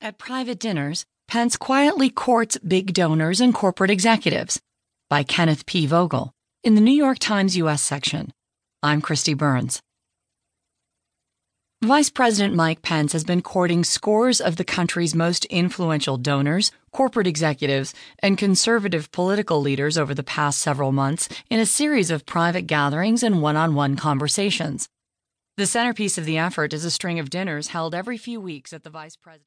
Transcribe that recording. At private dinners, Pence quietly courts big donors and corporate executives. By Kenneth P. Vogel, in the New York Times U.S. section. I'm Kristi Burns. Vice President Mike Pence has been courting scores of the country's most influential donors, corporate executives, and conservative political leaders over the past several months in a series of private gatherings and one-on-one conversations. The centerpiece of the effort is a string of dinners held every few weeks at the Vice President's